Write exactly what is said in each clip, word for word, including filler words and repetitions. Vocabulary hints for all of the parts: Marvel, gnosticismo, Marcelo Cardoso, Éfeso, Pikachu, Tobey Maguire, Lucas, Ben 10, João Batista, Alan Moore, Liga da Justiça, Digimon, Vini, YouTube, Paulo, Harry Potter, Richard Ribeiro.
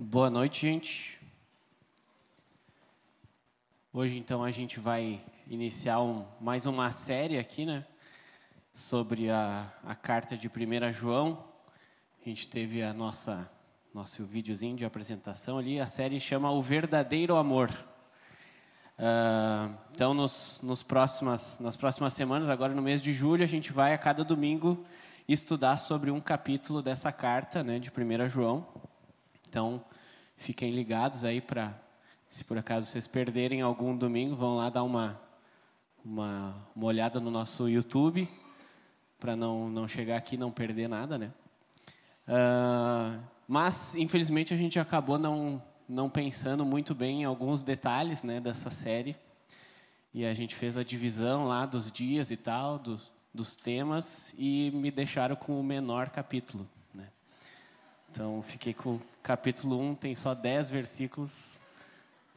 Boa noite, gente. Hoje, então, a gente vai iniciar um, mais uma série aqui, né? Sobre a, a carta de primeiro João. A gente teve a nossa, nosso videozinho de apresentação ali. A série chama O Verdadeiro Amor. Uh, então, nos, nos próximas, nas próximas semanas, agora no mês de julho, a gente vai a cada domingo estudar sobre um capítulo dessa carta, né, de primeiro João. Então, fiquem ligados aí para, se por acaso vocês perderem algum domingo, vão lá dar uma, uma, uma olhada no nosso YouTube, para não, não chegar aqui e não perder nada, né? Uh, mas, infelizmente, a gente acabou não, não pensando muito bem em alguns detalhes, né, dessa série. E a gente fez a divisão lá dos dias e tal, dos, dos temas, e me deixaram com o menor capítulo. Então, fiquei com o capítulo um, tem só dez versículos.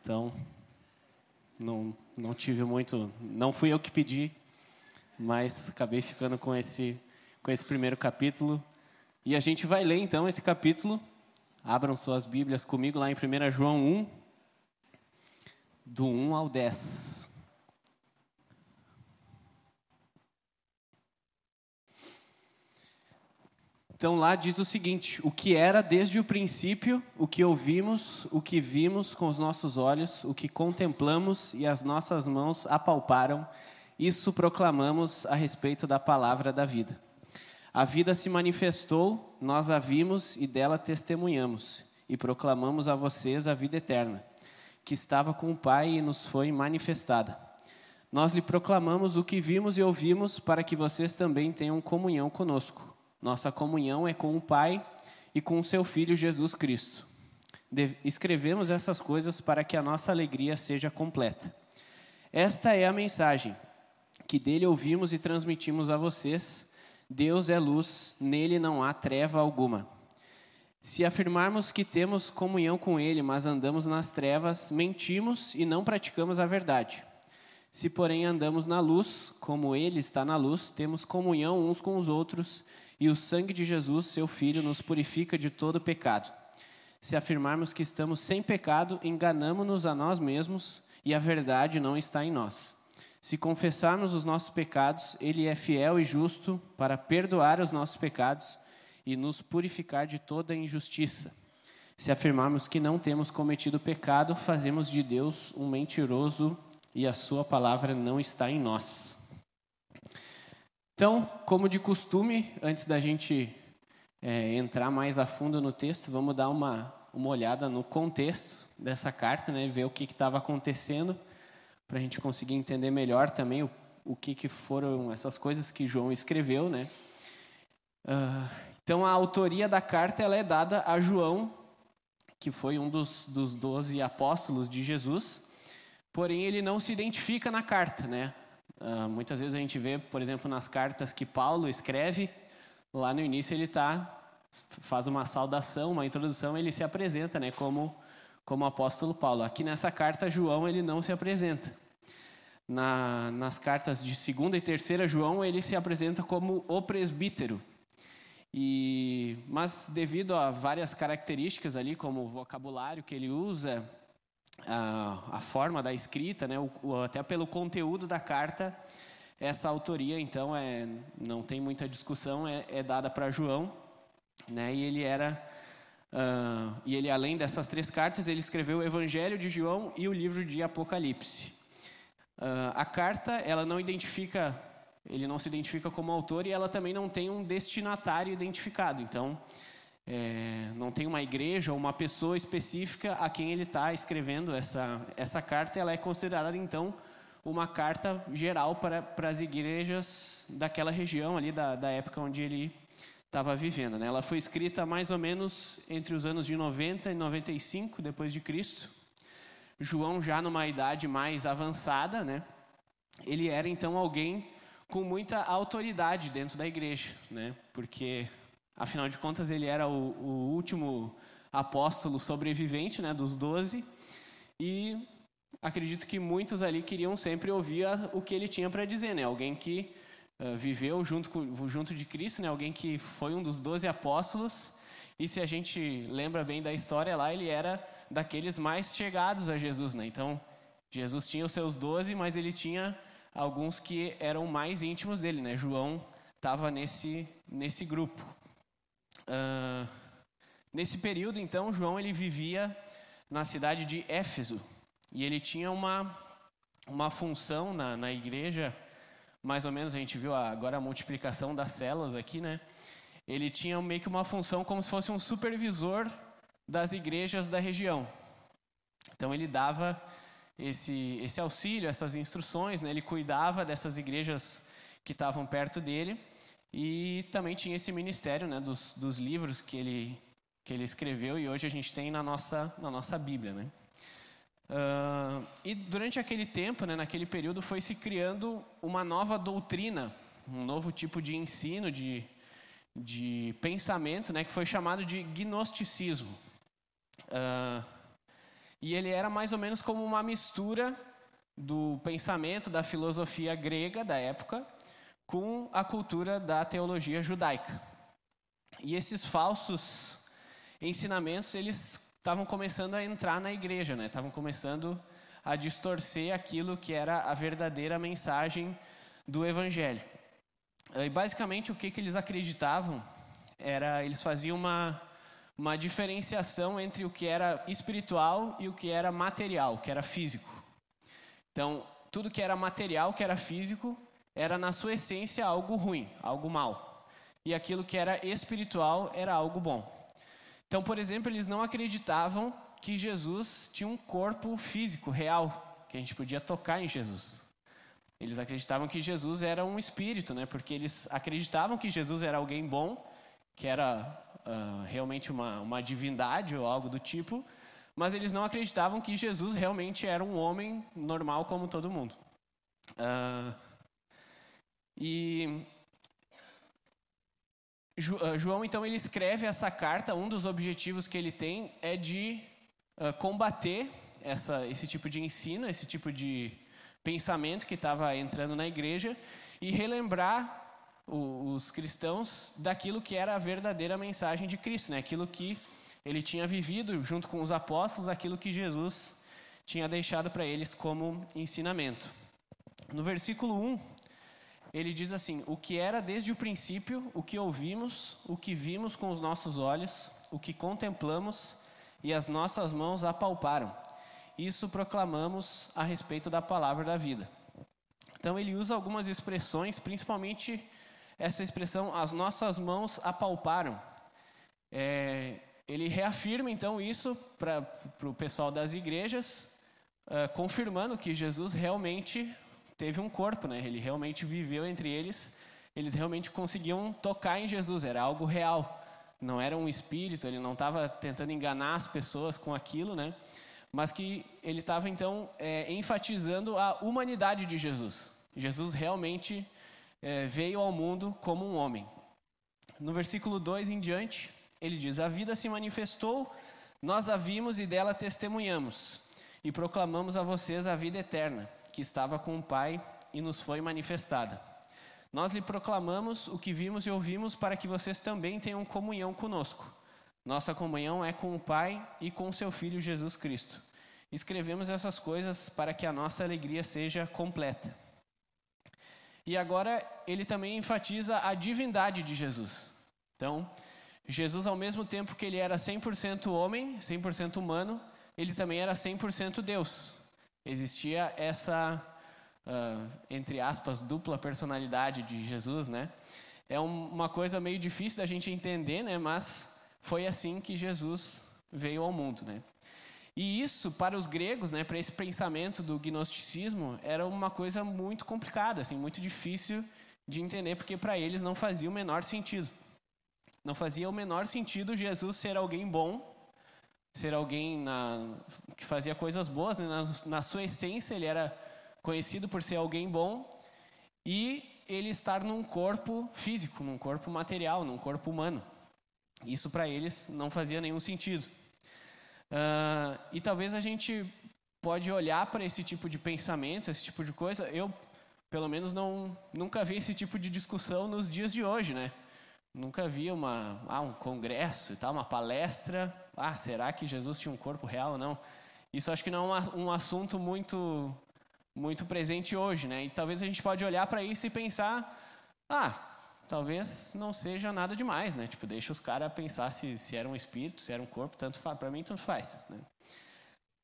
Então, não, não tive muito... Não fui eu que pedi, mas acabei ficando com esse, com esse primeiro capítulo. E a gente vai ler, então, esse capítulo. Abram suas Bíblias comigo lá em primeiro João um, do um ao dez. Então, lá diz o seguinte: o que era desde o princípio, o que ouvimos, o que vimos com os nossos olhos, o que contemplamos e as nossas mãos apalparam, isso proclamamos a respeito da palavra da vida. A vida se manifestou, nós a vimos e dela testemunhamos, e proclamamos a vocês a vida eterna, que estava com o Pai e nos foi manifestada. Nós lhe proclamamos o que vimos e ouvimos, para que vocês também tenham comunhão conosco. Nossa comunhão é com o Pai e com o seu Filho Jesus Cristo. De- escrevemos essas coisas para que a nossa alegria seja completa. Esta é a mensagem que dele ouvimos e transmitimos a vocês. Deus é luz, nele não há treva alguma. Se afirmarmos que temos comunhão com ele, mas andamos nas trevas, mentimos e não praticamos a verdade. Se, porém, andamos na luz, como ele está na luz, temos comunhão uns com os outros, e o sangue de Jesus, seu Filho, nos purifica de todo pecado. Se afirmarmos que estamos sem pecado, enganamo-nos a nós mesmos, e a verdade não está em nós. Se confessarmos os nossos pecados, ele é fiel e justo para perdoar os nossos pecados e nos purificar de toda injustiça. Se afirmarmos que não temos cometido pecado, fazemos de Deus um mentiroso e a sua palavra não está em nós. Então, como de costume, antes da gente é, entrar mais a fundo no texto, vamos dar uma, uma olhada no contexto dessa carta, né, ver o que estava acontecendo, para a gente conseguir entender melhor também o, o que, que foram essas coisas que João escreveu, né? Uh, então, a autoria da carta ela é dada a João, que foi um dos, dos doze apóstolos de Jesus, porém ele não se identifica na carta, né? Uh, muitas vezes a gente vê, por exemplo, nas cartas que Paulo escreve, lá no início ele tá, faz uma saudação, uma introdução, ele se apresenta, né, como, como apóstolo Paulo. Aqui nessa carta, João ele não se apresenta. Na, nas cartas de segunda e terceira João, ele se apresenta como o presbítero. E, mas devido a várias características ali, como o vocabulário que ele usa, A, a forma da escrita, né, o, o, até pelo conteúdo da carta, essa autoria, então, é, não tem muita discussão, é, é dada para João, né, e ele era, uh, e ele, além dessas três cartas, ele escreveu o Evangelho de João e o livro de Apocalipse. Uh, a carta, ela não identifica, ele não se identifica como autor e ela também não tem um destinatário identificado, então... É, não tem uma igreja ou uma pessoa específica a quem ele está escrevendo essa, essa carta. Ela é considerada, então, uma carta geral para, para as igrejas daquela região ali, da, da época onde ele estava vivendo, né? Ela foi escrita mais ou menos entre os anos de noventa e noventa e cinco depois de Cristo. João, já numa idade mais avançada, né? Ele era, então, alguém com muita autoridade dentro da igreja, né? Porque... Afinal de contas, ele era o, o último apóstolo sobrevivente, né, dos doze, e acredito que muitos ali queriam sempre ouvir a, o que ele tinha para dizer, né? Alguém que uh, viveu junto, com, junto de Cristo, né? Alguém que foi um dos doze apóstolos E se a gente lembra bem da história lá, ele era daqueles mais chegados a Jesus, né? Então, Jesus tinha os seus doze, mas ele tinha alguns que eram mais íntimos dele, né? João estava nesse, nesse grupo. Uh, nesse período, então, João ele vivia na cidade de Éfeso. E ele tinha uma, uma função na, na igreja, mais ou menos, a gente viu agora a multiplicação das células aqui, né? Ele tinha meio que uma função como se fosse um supervisor das igrejas da região. Então ele dava esse, esse auxílio, essas instruções, né? Ele cuidava dessas igrejas que estavam perto dele e também tinha esse ministério, né? dos, dos livros que ele, que ele escreveu e hoje a gente tem na nossa, na nossa Bíblia, né? Uh, e durante aquele tempo, né, naquele período, foi se criando uma nova doutrina, um novo tipo de ensino, de, de pensamento, né, que foi chamado de gnosticismo. Uh, e ele era mais ou menos como uma mistura do pensamento da filosofia grega da época com a cultura da teologia judaica. E esses falsos ensinamentos, eles estavam começando a entrar na igreja, né? Estavam começando a distorcer aquilo que era a verdadeira mensagem do evangelho. E basicamente o que, que eles acreditavam era, eles faziam uma, uma diferenciação entre o que era espiritual e o que era material, que era físico. Então, tudo que era material, que era físico, era na sua essência algo ruim, algo mal. E aquilo que era espiritual era algo bom. Então, por exemplo, eles não acreditavam que Jesus tinha um corpo físico, real, que a gente podia tocar em Jesus. Eles acreditavam que Jesus era um espírito, né? Porque eles acreditavam que Jesus era alguém bom, que era uh, realmente uma, uma divindade ou algo do tipo, mas eles não acreditavam que Jesus realmente era um homem normal como todo mundo. Uh, e... João, então, ele escreve essa carta, um dos objetivos que ele tem é de uh, combater essa, esse tipo de ensino, esse tipo de pensamento que estava entrando na igreja e relembrar o, os cristãos daquilo que era a verdadeira mensagem de Cristo, né? Aquilo que ele tinha vivido junto com os apóstolos, aquilo que Jesus tinha deixado para eles como ensinamento. No versículo um... ele diz assim: o que era desde o princípio, o que ouvimos, o que vimos com os nossos olhos, o que contemplamos e as nossas mãos apalparam. Isso proclamamos a respeito da palavra da vida. Então ele usa algumas expressões, principalmente essa expressão, as nossas mãos apalparam. É, ele reafirma então isso para o pessoal das igrejas, uh, confirmando que Jesus realmente teve um corpo, né? Ele realmente viveu entre eles, eles realmente conseguiam tocar em Jesus, era algo real, não era um espírito, ele não estava tentando enganar as pessoas com aquilo, né? Mas que ele estava então é, enfatizando a humanidade de Jesus. Jesus realmente é, veio ao mundo como um homem. No versículo dois em diante, ele diz: a vida se manifestou, nós a vimos e dela testemunhamos, e proclamamos a vocês a vida eterna, que estava com o Pai e nos foi manifestada. Nós lhe proclamamos o que vimos e ouvimos para que vocês também tenham comunhão conosco. Nossa comunhão é com o Pai e com seu Filho Jesus Cristo. Escrevemos essas coisas para que a nossa alegria seja completa. E agora ele também enfatiza a divindade de Jesus. Então, Jesus, ao mesmo tempo que ele era cem por cento homem, cem por cento humano, ele também era cem por cento Deus. Existia essa, uh, entre aspas, dupla personalidade de Jesus, né? É um, uma coisa meio difícil da gente entender, né? Mas foi assim que Jesus veio ao mundo, né? E isso, para os gregos, né? Para esse pensamento do gnosticismo, era uma coisa muito complicada, assim, muito difícil de entender, porque para eles não fazia o menor sentido. Não fazia o menor sentido Jesus ser alguém bom, ser alguém na, que fazia coisas boas, né? na, na sua essência ele era conhecido por ser alguém bom, e ele estar num corpo físico, num corpo material, num corpo humano. Isso para eles não fazia nenhum sentido. Uh, e talvez a gente pode olhar para esse tipo de pensamento, esse tipo de coisa. Eu, pelo menos, não, nunca vi esse tipo de discussão nos dias de hoje, né? Nunca vi uma, ah, um congresso, tá, uma palestra, ah, será que Jesus tinha um corpo real ou não? Isso acho que não é um assunto muito, muito presente hoje, né? E talvez a gente pode olhar para isso e pensar, ah, talvez não seja nada demais, né? Tipo, deixa os caras pensar se, se era um espírito, se era um corpo, tanto faz, para mim tanto faz, né?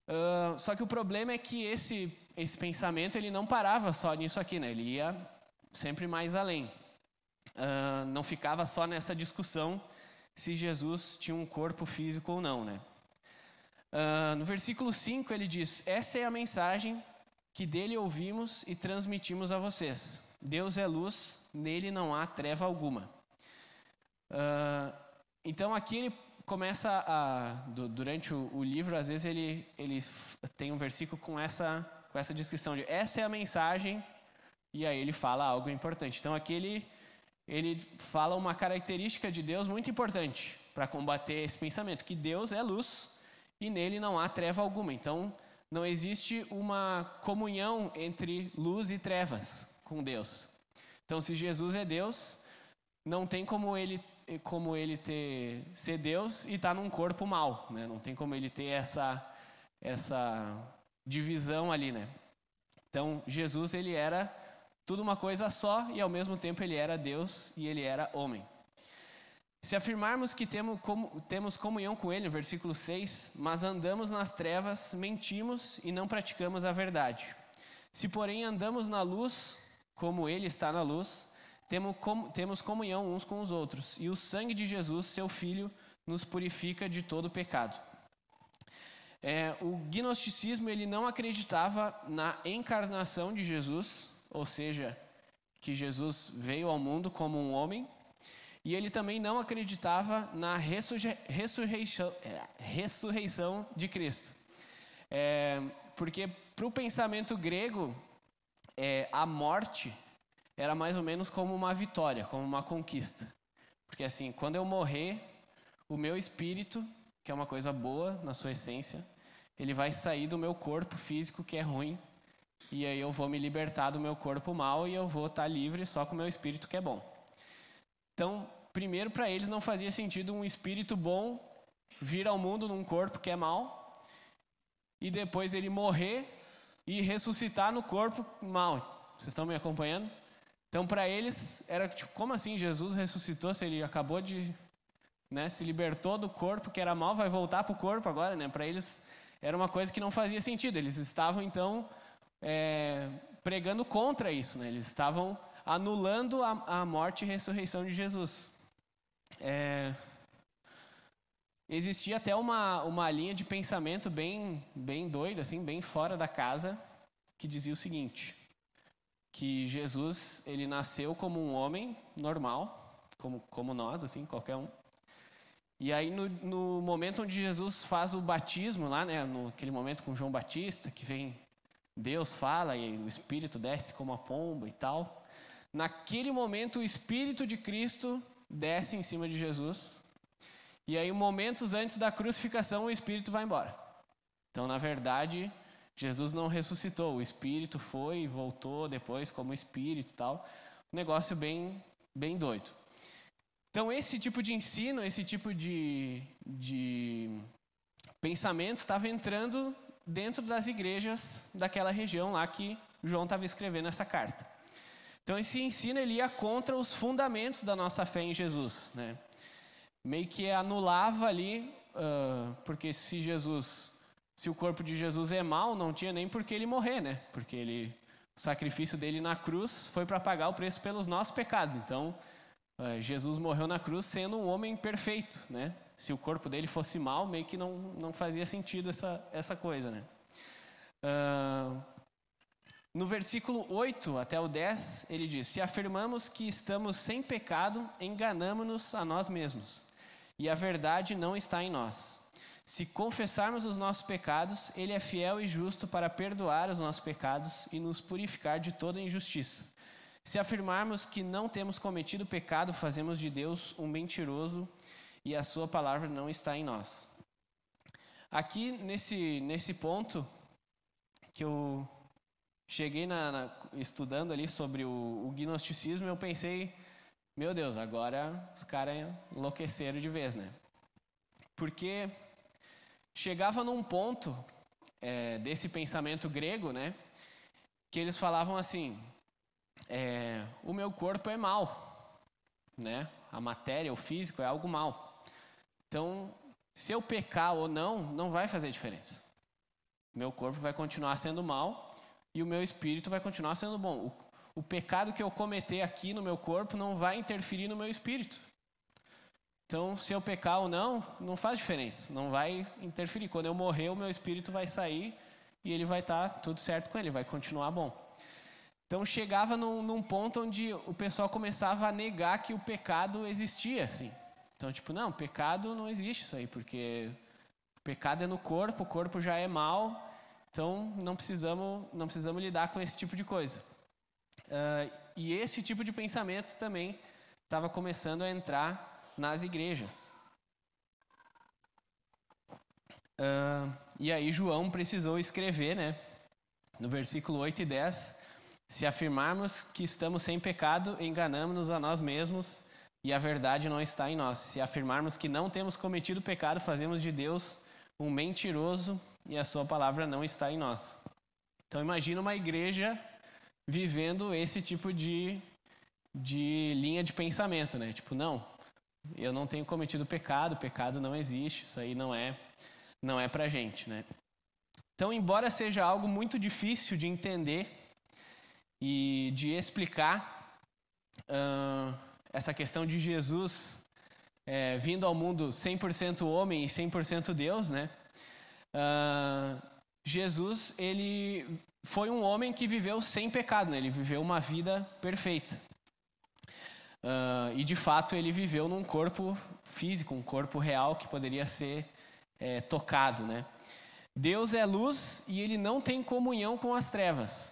Uh, só que o problema é que esse, esse pensamento, ele não parava só nisso aqui, né? Ele ia sempre mais além. Uh, não ficava só nessa discussão se Jesus tinha um corpo físico ou não, né? Uh, no versículo cinco ele diz, essa é a mensagem que dele ouvimos e transmitimos a vocês. Deus é luz, nele não há treva alguma. Uh, então aqui ele começa a, durante o, o livro, às vezes ele, ele tem um versículo com essa, com essa descrição de essa é a mensagem, e aí ele fala algo importante. Então aqui ele, ele fala uma característica de Deus muito importante para combater esse pensamento, que Deus é luz e nele não há treva alguma. Então não existe uma comunhão entre luz e trevas com Deus. Então se Jesus é Deus, não tem como ele como ele ter, ser Deus e estar tá num corpo mau, né? Não tem como ele ter essa, essa divisão ali, né? Então, Jesus, ele era tudo uma coisa só e, ao mesmo tempo, ele era Deus e ele era homem. Se afirmarmos que temos, como, temos comunhão com ele, no versículo seis, mas andamos nas trevas, mentimos e não praticamos a verdade. Se, porém, andamos na luz, como ele está na luz, temos comunhão uns com os outros, e o sangue de Jesus, seu Filho, nos purifica de todo pecado. É, o gnosticismo, ele não acreditava na encarnação de Jesus, ou seja, que Jesus veio ao mundo como um homem, e ele também não acreditava na ressurge, ressurreição, ressurreição de Cristo. É, porque, para o pensamento grego, é, a morte era mais ou menos como uma vitória, como uma conquista. Porque assim, quando eu morrer, o meu espírito, que é uma coisa boa na sua essência, ele vai sair do meu corpo físico, que é ruim, e aí eu vou me libertar do meu corpo mal e eu vou estar livre só com o meu espírito, que é bom. Então, primeiro, para eles não fazia sentido um espírito bom vir ao mundo num corpo que é mal, e depois ele morrer e ressuscitar no corpo mal. Vocês estão me acompanhando? Então, para eles, era tipo, como assim Jesus ressuscitou se ele acabou de, né, se libertou do corpo que era mal, vai voltar para o corpo agora, né? Para eles, era uma coisa que não fazia sentido. Eles estavam, então, é, pregando contra isso, né? Eles estavam anulando a, a morte e ressurreição de Jesus. É, existia até uma, uma linha de pensamento bem, bem doida, assim, bem fora da casa, que dizia o seguinte, que Jesus, ele nasceu como um homem normal, como, como nós, assim, qualquer um. E aí, no, no momento onde Jesus faz o batismo, lá, né, naquele momento com João Batista, que vem, Deus fala e o Espírito desce como a pomba e tal. Naquele momento, o Espírito de Cristo desce em cima de Jesus. E aí, momentos antes da crucificação, o Espírito vai embora. Então, na verdade, Jesus não ressuscitou, o Espírito foi e voltou depois como Espírito e tal. Um negócio bem, bem doido. Então, esse tipo de ensino, esse tipo de, de pensamento estava entrando dentro das igrejas daquela região lá que João estava escrevendo essa carta. Então, esse ensino ele ia contra os fundamentos da nossa fé em Jesus, né? Meio que anulava ali, uh, porque se Jesus... Se o corpo de Jesus é mau, não tinha nem por que ele morrer, né? Porque ele, o sacrifício dele na cruz foi para pagar o preço pelos nossos pecados. Então, Jesus morreu na cruz sendo um homem perfeito, né? Se o corpo dele fosse mau, meio que não, não fazia sentido essa, essa coisa, né? Uh, no versículo oito até o dez, ele diz, se afirmamos que estamos sem pecado, enganamos-nos a nós mesmos, e a verdade não está em nós. Se confessarmos os nossos pecados, ele é fiel e justo para perdoar os nossos pecados e nos purificar de toda injustiça. Se afirmarmos que não temos cometido pecado, fazemos de Deus um mentiroso e a sua palavra não está em nós. Aqui, nesse, nesse ponto, que eu cheguei na, na, estudando ali sobre o, o gnosticismo, eu pensei meu Deus, agora os caras enlouqueceram de vez, né? Porque chegava num ponto é, desse pensamento grego, né? Que eles falavam assim, é, o meu corpo é mal, né? A matéria, o físico é algo mal. Então, se eu pecar ou não, não vai fazer diferença. Meu corpo vai continuar sendo mal e o meu espírito vai continuar sendo bom. O, o pecado que eu cometer aqui no meu corpo não vai interferir no meu espírito. Então, se eu pecar ou não, não faz diferença, não vai interferir. Quando eu morrer, o meu espírito vai sair e ele vai estar tudo certo com ele, vai continuar bom. Então, chegava num, num ponto onde o pessoal começava a negar que o pecado existia, assim. Então, tipo, não, pecado não existe isso aí, porque o pecado é no corpo, o corpo já é mal, então não precisamos, não precisamos lidar com esse tipo de coisa. Uh, e esse tipo de pensamento também estava começando a entrar nas igrejas. Uh, e aí João precisou escrever, né, no versículo oito e dez... Se afirmarmos que estamos sem pecado, enganamos-nos a nós mesmos e a verdade não está em nós. Se afirmarmos que não temos cometido pecado, fazemos de Deus um mentiroso e a sua palavra não está em nós. Então imagina uma igreja vivendo esse tipo de, de linha de pensamento, né? Tipo, não, eu não tenho cometido pecado, pecado não existe, isso aí não é, não é pra gente, né? Então, embora seja algo muito difícil de entender e de explicar uh, essa questão de Jesus é, vindo ao mundo cem por cento homem e cem por cento Deus, né? Uh, Jesus, ele foi um homem que viveu sem pecado, né? Ele viveu uma vida perfeita. Uh, e de fato ele viveu num corpo físico, um corpo real que poderia ser é, tocado, né? Deus é luz e ele não tem comunhão com as trevas.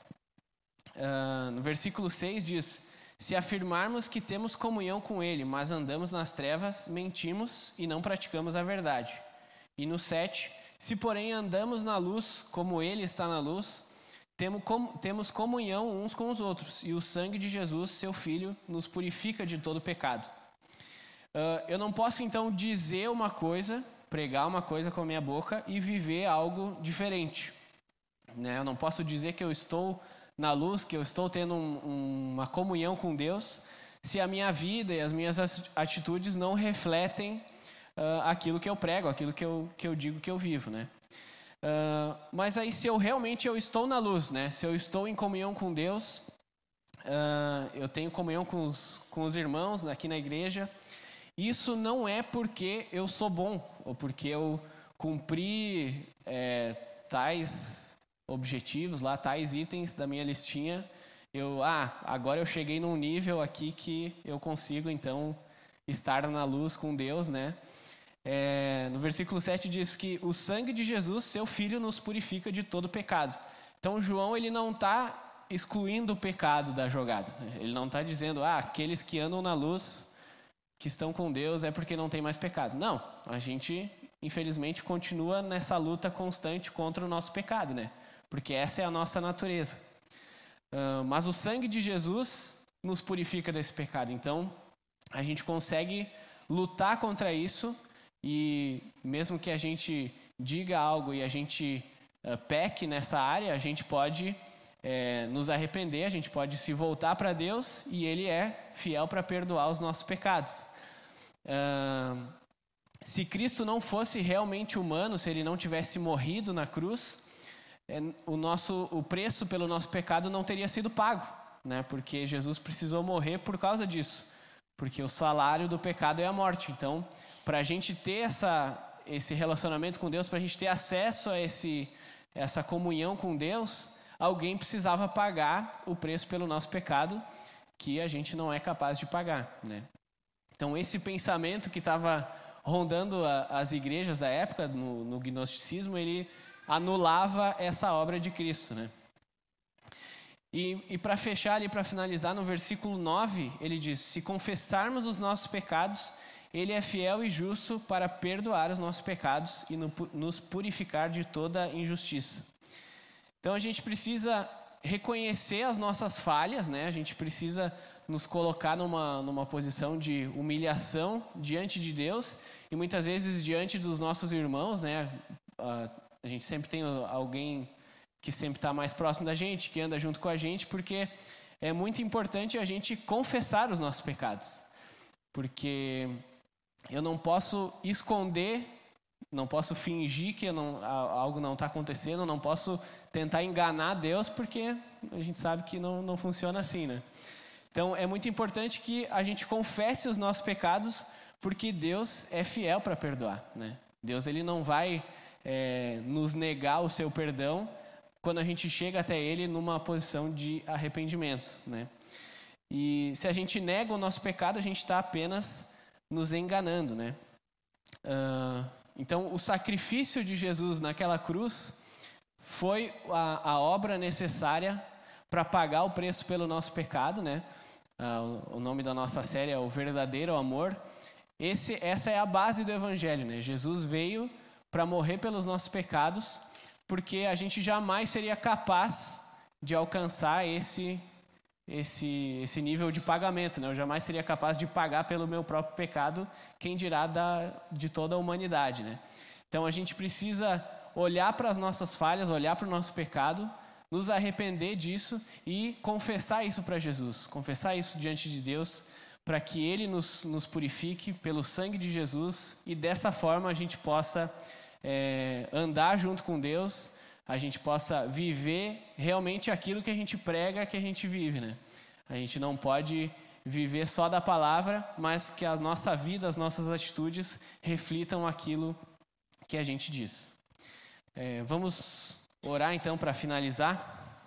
Uh, no versículo seis diz: se afirmarmos que temos comunhão com ele, mas andamos nas trevas, mentimos e não praticamos a verdade. E no sete: se porém andamos na luz, como ele está na luz, temos, com, temos comunhão uns com os outros, e o sangue de Jesus, seu Filho, nos purifica de todo pecado. Uh, eu não posso então dizer uma coisa, pregar uma coisa com a minha boca e viver algo diferente, né? Eu não posso dizer que eu estou na luz, que eu estou tendo um, um, uma comunhão com Deus, se a minha vida e as minhas atitudes não refletem uh, aquilo que eu prego, aquilo que eu, que eu digo que eu vivo, né? Uh, mas aí, se eu realmente eu estou na luz, né? Se eu estou em comunhão com Deus, uh, eu tenho comunhão com os, com os irmãos aqui na igreja, isso não é porque eu sou bom, ou porque eu cumpri é, tais... objetivos lá, tais itens da minha listinha, eu, ah, agora eu cheguei num nível aqui que eu consigo, então, estar na luz com Deus, né? É, no versículo sete diz que o sangue de Jesus, seu Filho, nos purifica de todo pecado. Então, João, ele não está excluindo o pecado da jogada, né? Ele não está dizendo, ah, aqueles que andam na luz, que estão com Deus, é porque não tem mais pecado. Não, a gente, infelizmente, continua nessa luta constante contra o nosso pecado, né? Porque essa é a nossa natureza. Uh, mas o sangue de Jesus nos purifica desse pecado. Então, a gente consegue lutar contra isso e mesmo que a gente diga algo e a gente uh, peque nessa área, a gente pode é, nos arrepender, a gente pode se voltar para Deus e Ele é fiel para perdoar os nossos pecados. Uh, se Cristo não fosse realmente humano, se Ele não tivesse morrido na cruz, o nosso, o preço pelo nosso pecado não teria sido pago, né? Porque Jesus precisou morrer por causa disso, porque o salário do pecado é a morte. Então, para a gente ter essa, esse relacionamento com Deus, para a gente ter acesso a esse, essa comunhão com Deus, alguém precisava pagar o preço pelo nosso pecado que a gente não é capaz de pagar, né? Então, esse pensamento que estava rondando a, as igrejas da época, no, no gnosticismo, ele anulava essa obra de Cristo, né? E, e para fechar ali, para finalizar, no versículo nove, ele diz: se confessarmos os nossos pecados, Ele é fiel e justo para perdoar os nossos pecados e no, nos purificar de toda injustiça. Então a gente precisa reconhecer as nossas falhas, né? A gente precisa nos colocar numa, numa posição de humilhação diante de Deus e muitas vezes diante dos nossos irmãos, né? A, a gente sempre tem alguém que sempre está mais próximo da gente, que anda junto com a gente, porque é muito importante a gente confessar os nossos pecados. Porque eu não posso esconder, não posso fingir que eu não, algo não está acontecendo, não posso tentar enganar Deus, porque a gente sabe que não, não funciona assim, né? Então, é muito importante que a gente confesse os nossos pecados, porque Deus é fiel para perdoar, né? Deus, ele não vai é, nos negar o seu perdão quando a gente chega até ele numa posição de arrependimento, né? E se a gente nega o nosso pecado, a gente está apenas nos enganando, né? Uh, então, o sacrifício de Jesus naquela cruz foi a, a obra necessária para pagar o preço pelo nosso pecado, né? Uh, o nome da nossa série é O Verdadeiro Amor. Esse, essa é a base do Evangelho, né? Jesus veio para morrer pelos nossos pecados, porque a gente jamais seria capaz de alcançar esse, esse, esse nível de pagamento, né? Eu jamais seria capaz de pagar pelo meu próprio pecado, quem dirá da, de toda a humanidade, né? Então a gente precisa olhar para as nossas falhas, olhar para o nosso pecado, nos arrepender disso e confessar isso para Jesus, confessar isso diante de Deus, para que Ele nos, nos purifique pelo sangue de Jesus e dessa forma a gente possa é, andar junto com Deus, a gente possa viver realmente aquilo que a gente prega, que a gente vive, né? A gente não pode viver só da palavra, mas que a nossa vida, as nossas atitudes reflitam aquilo que a gente diz. É, vamos orar então para finalizar.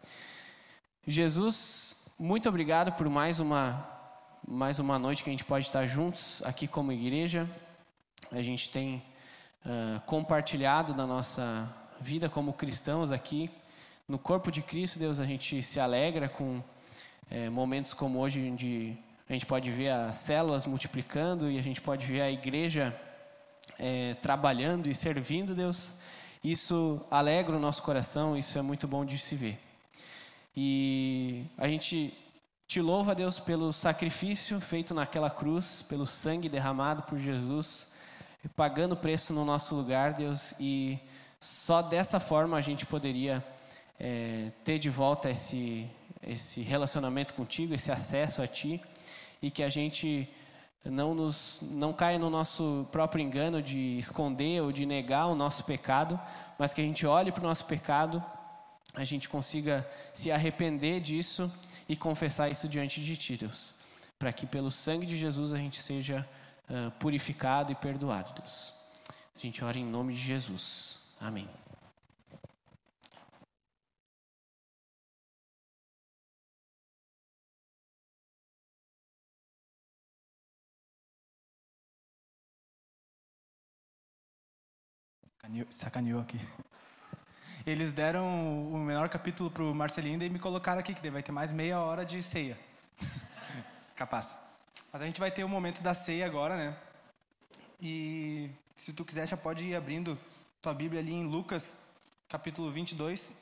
Jesus, muito obrigado por mais uma, mais uma noite que a gente pode estar juntos aqui como igreja. A gente tem uh, compartilhado na nossa vida como cristãos aqui no corpo de Cristo. Deus, a gente se alegra com é, momentos como hoje, onde a gente pode ver as células multiplicando e a gente pode ver a igreja é, trabalhando e servindo, Deus. Isso alegra o nosso coração, isso é muito bom de se ver. E a gente te louva, Deus, pelo sacrifício feito naquela cruz, pelo sangue derramado por Jesus, pagando o preço no nosso lugar, Deus, e só dessa forma a gente poderia é, ter de volta esse, esse relacionamento contigo, esse acesso a ti, e que a gente Não, nos, não caia no nosso próprio engano de esconder ou de negar o nosso pecado, mas que a gente olhe para o nosso pecado, a gente consiga se arrepender disso e confessar isso diante de ti, Deus, para que pelo sangue de Jesus a gente seja uh, purificado e perdoado, Deus. A gente ora em nome de Jesus. Amém. Sacaneou aqui. Eles deram o menor capítulo pro Marcelino e me colocaram aqui, que vai ter mais meia hora de ceia. Capaz. Mas a gente vai ter o momento da ceia agora, né? E se tu quiser, já pode ir abrindo tua Bíblia ali em Lucas, capítulo vinte e dois,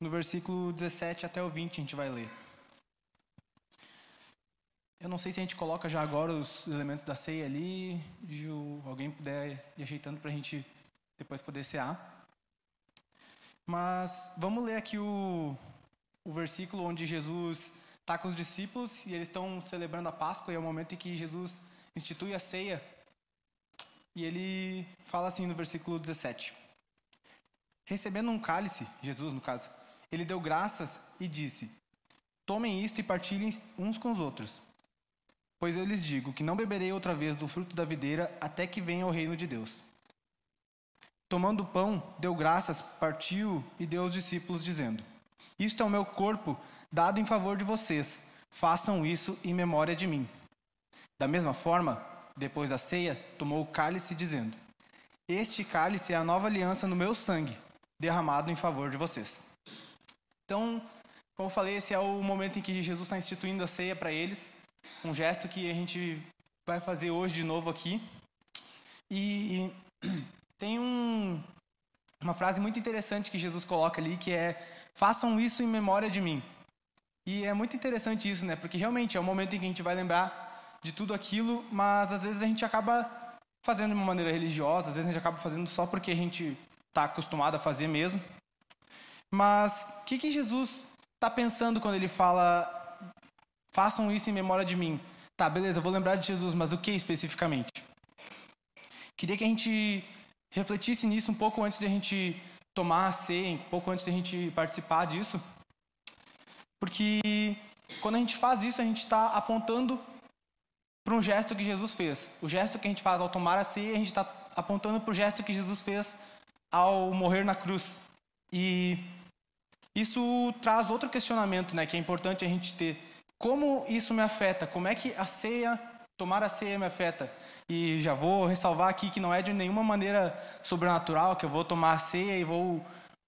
no versículo dezessete até o vinte, a gente vai ler. Eu não sei se a gente coloca já agora os elementos da ceia ali, de alguém puder ir ajeitando pra gente depois poder cear. Mas vamos ler aqui o, o versículo onde Jesus está com os discípulos e eles estão celebrando a Páscoa, e é o momento em que Jesus institui a ceia. E ele fala assim no versículo dezessete. Recebendo um cálice, Jesus no caso, ele deu graças e disse: tomem isto e partilhem uns com os outros. Pois eu lhes digo que não beberei outra vez do fruto da videira até que venha o reino de Deus. Tomando o pão, deu graças, partiu e deu aos discípulos, dizendo: isto é o meu corpo, dado em favor de vocês. Façam isso em memória de mim. Da mesma forma, depois da ceia, tomou o cálice, dizendo: este cálice é a nova aliança no meu sangue, derramado em favor de vocês. Então, como eu falei, esse é o momento em que Jesus está instituindo a ceia para eles. Um gesto que a gente vai fazer hoje de novo aqui. E... e Tem um, uma frase muito interessante que Jesus coloca ali, que é: façam isso em memória de mim. E é muito interessante isso, né? Porque realmente é um momento em que a gente vai lembrar de tudo aquilo, mas às vezes a gente acaba fazendo de uma maneira religiosa, às vezes a gente acaba fazendo só porque a gente está acostumado a fazer mesmo. Mas o que, que Jesus está pensando quando ele fala, façam isso em memória de mim? Tá, beleza, eu vou lembrar de Jesus, mas o que especificamente? Queria que a gente refletisse nisso um pouco antes de a gente tomar a ceia, um pouco antes de a gente participar disso. Porque quando a gente faz isso, a gente está apontando para um gesto que Jesus fez. O gesto que a gente faz ao tomar a ceia, a gente está apontando para o gesto que Jesus fez ao morrer na cruz. E isso traz outro questionamento, né, que é importante a gente ter. Como isso me afeta? Como é que a ceia, tomar a ceia me afeta? E já vou ressalvar aqui que não é de nenhuma maneira sobrenatural que eu vou tomar a ceia e vou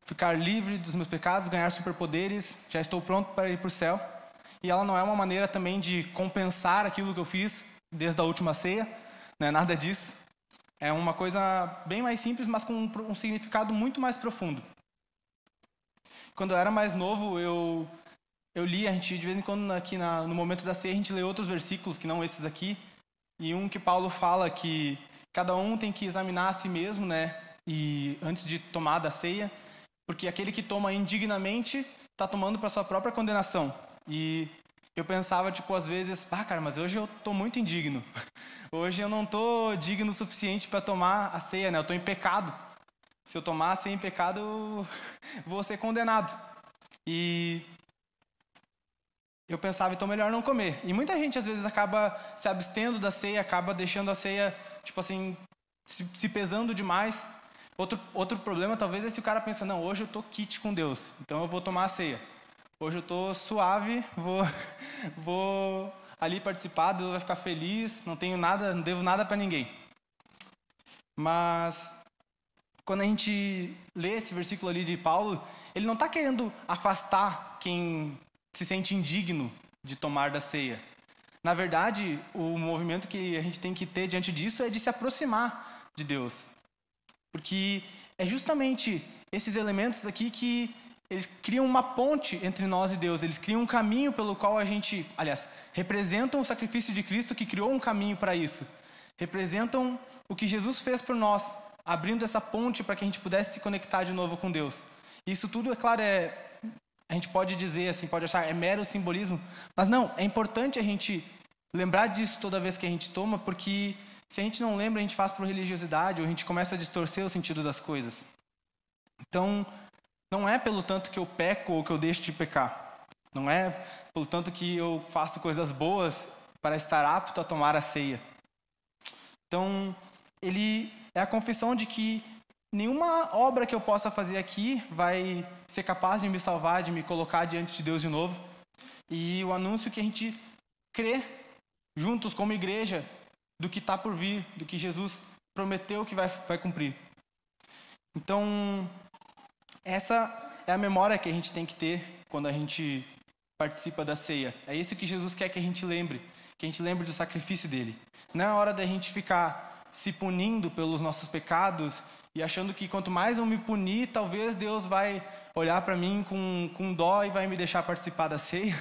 ficar livre dos meus pecados, ganhar superpoderes, já estou pronto para ir para o céu. E ela não é uma maneira também de compensar aquilo que eu fiz desde a última ceia, não é nada disso. É uma coisa bem mais simples, mas com um significado muito mais profundo. Quando eu era mais novo, eu... Eu li, a gente de vez em quando aqui na, no momento da ceia, a gente lê outros versículos que não esses aqui. E um que Paulo fala que cada um tem que examinar a si mesmo, né? E antes de tomar da ceia, porque aquele que toma indignamente está tomando para sua própria condenação. E eu pensava, tipo, às vezes, ah, cara, mas hoje eu tô muito indigno. Hoje eu não tô digno o suficiente para tomar a ceia, né? Eu tô em pecado. Se eu tomar a ceia em pecado, eu vou ser condenado. E eu pensava, então melhor não comer. E muita gente às vezes acaba se abstendo da ceia, acaba deixando a ceia, tipo assim, se, se pesando demais. Outro, outro problema talvez é se o cara pensa, não, hoje eu tô quite com Deus, então eu vou tomar a ceia. Hoje eu tô suave, vou, vou ali participar, Deus vai ficar feliz, não tenho nada, não devo nada para ninguém. Mas quando a gente lê esse versículo ali de Paulo, ele não tá querendo afastar quem se sente indigno de tomar da ceia. Na verdade, o movimento que a gente tem que ter diante disso é de se aproximar de Deus. Porque é justamente esses elementos aqui que eles criam uma ponte entre nós e Deus. Eles criam um caminho pelo qual a gente... Aliás, representam o sacrifício de Cristo que criou um caminho para isso. Representam o que Jesus fez por nós, abrindo essa ponte para que a gente pudesse se conectar de novo com Deus. Isso tudo, é claro, é... A gente pode dizer assim, pode achar, é mero simbolismo. Mas não, é importante a gente lembrar disso toda vez que a gente toma, porque se a gente não lembra, a gente faz por religiosidade, ou a gente começa a distorcer o sentido das coisas. Então, não é pelo tanto que eu peco ou que eu deixo de pecar. Não é pelo tanto que eu faço coisas boas para estar apto a tomar a ceia. Então, ele é a confissão de que nenhuma obra que eu possa fazer aqui vai ser capaz de me salvar, de me colocar diante de Deus de novo. E o anúncio que a gente crê juntos como igreja do que está por vir, do que Jesus prometeu que vai, vai cumprir. Então, essa é a memória que a gente tem que ter quando a gente participa da ceia. É isso que Jesus quer que a gente lembre, que a gente lembre do sacrifício dele. Não é hora da gente ficar se punindo pelos nossos pecados e achando que quanto mais eu me punir, talvez Deus vai olhar para mim com, com dó e vai me deixar participar da ceia.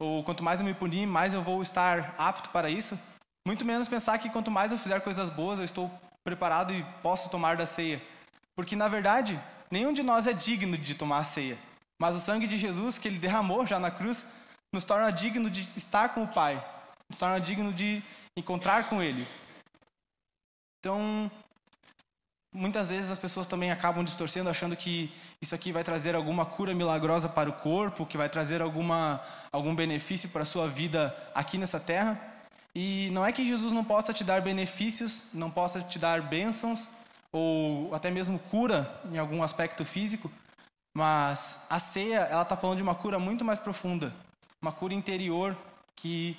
Ou quanto mais eu me punir, mais eu vou estar apto para isso. Muito menos pensar que quanto mais eu fizer coisas boas, eu estou preparado e posso tomar da ceia. Porque, na verdade, nenhum de nós é digno de tomar a ceia. Mas o sangue de Jesus, que ele derramou já na cruz, nos torna digno de estar com o Pai. Nos torna digno de encontrar com ele. Então, muitas vezes as pessoas também acabam distorcendo, achando que isso aqui vai trazer alguma cura milagrosa para o corpo, que vai trazer alguma, algum benefício para a sua vida aqui nessa terra. E não é que Jesus não possa te dar benefícios, não possa te dar bênçãos, ou até mesmo cura em algum aspecto físico, mas a ceia, ela está falando de uma cura muito mais profunda, uma cura interior que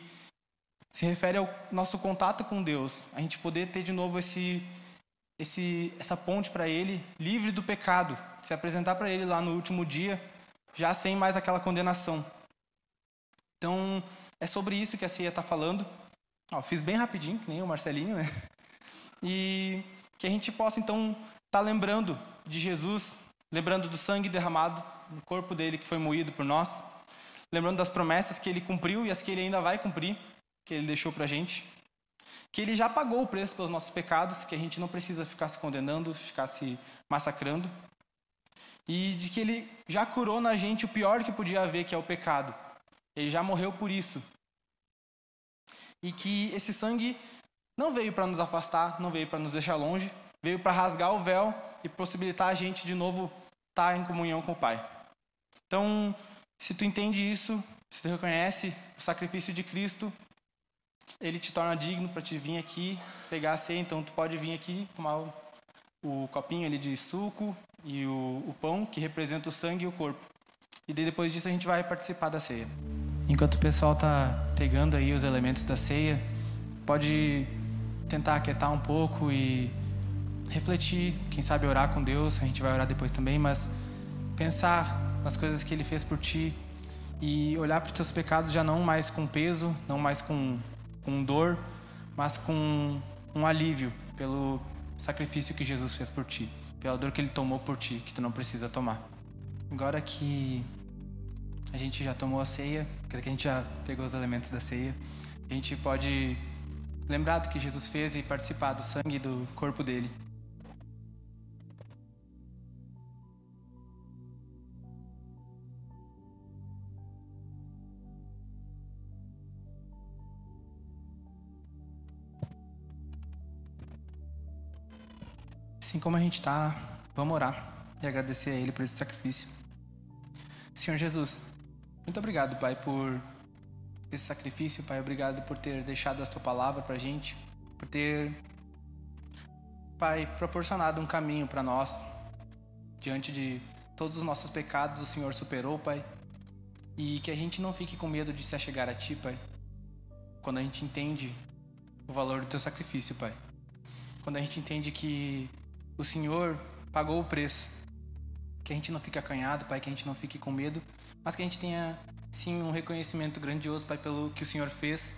se refere ao nosso contato com Deus, a gente poder ter de novo esse... Esse, essa ponte para ele, livre do pecado, se apresentar para ele lá no último dia, já sem mais aquela condenação. Então, é sobre isso que a ceia está falando. Ó, fiz bem rapidinho, que nem o Marcelinho, né? E que a gente possa, então, estar tá lembrando de Jesus, lembrando do sangue derramado no corpo dele que foi moído por nós, lembrando das promessas que ele cumpriu e as que ele ainda vai cumprir, que ele deixou para a gente, que ele já pagou o preço pelos nossos pecados, que a gente não precisa ficar se condenando, ficar se massacrando, e de que ele já curou na gente o pior que podia haver, que é o pecado. Ele já morreu por isso. E que esse sangue não veio para nos afastar, não veio para nos deixar longe, veio para rasgar o véu e possibilitar a gente de novo estar em comunhão com o Pai. Então, se tu entende isso, se tu reconhece o sacrifício de Cristo, ele te torna digno para te vir aqui pegar a ceia. Então tu pode vir aqui tomar o, o copinho ali de suco e o, o pão, que representa o sangue e o corpo. E daí, depois disso, a gente vai participar da ceia. Enquanto o pessoal tá pegando aí os elementos da ceia, pode tentar aquietar um pouco e refletir, quem sabe orar com Deus, a gente vai orar depois também, mas pensar nas coisas que Ele fez por ti e olhar para os teus pecados já não mais com peso, não mais com, com dor, mas com um alívio pelo sacrifício que Jesus fez por ti, pela dor que Ele tomou por ti, que tu não precisa tomar. Agora que a gente já tomou a ceia, que a gente já pegou os elementos da ceia, a gente pode lembrar do que Jesus fez e participar do sangue e do corpo dele. Assim como a gente está, vamos orar e agradecer a Ele por esse sacrifício. Senhor Jesus, muito obrigado, Pai, por esse sacrifício, Pai. Obrigado por ter deixado a Tua palavra para a gente, por ter, Pai, proporcionado um caminho para nós. Diante de todos os nossos pecados, o Senhor superou, Pai. E que a gente não fique com medo de se achegar a Ti, Pai, quando a gente entende o valor do Teu sacrifício, Pai. Quando a gente entende que o Senhor pagou o preço. Que a gente não fique acanhado, Pai, que a gente não fique com medo, mas que a gente tenha, sim, um reconhecimento grandioso, Pai, pelo que o Senhor fez,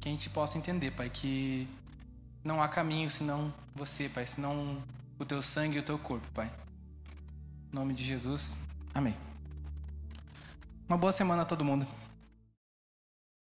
que a gente possa entender, Pai, que não há caminho senão você, Pai, senão o Teu sangue e o Teu corpo, Pai. Em nome de Jesus, amém. Uma boa semana a todo mundo.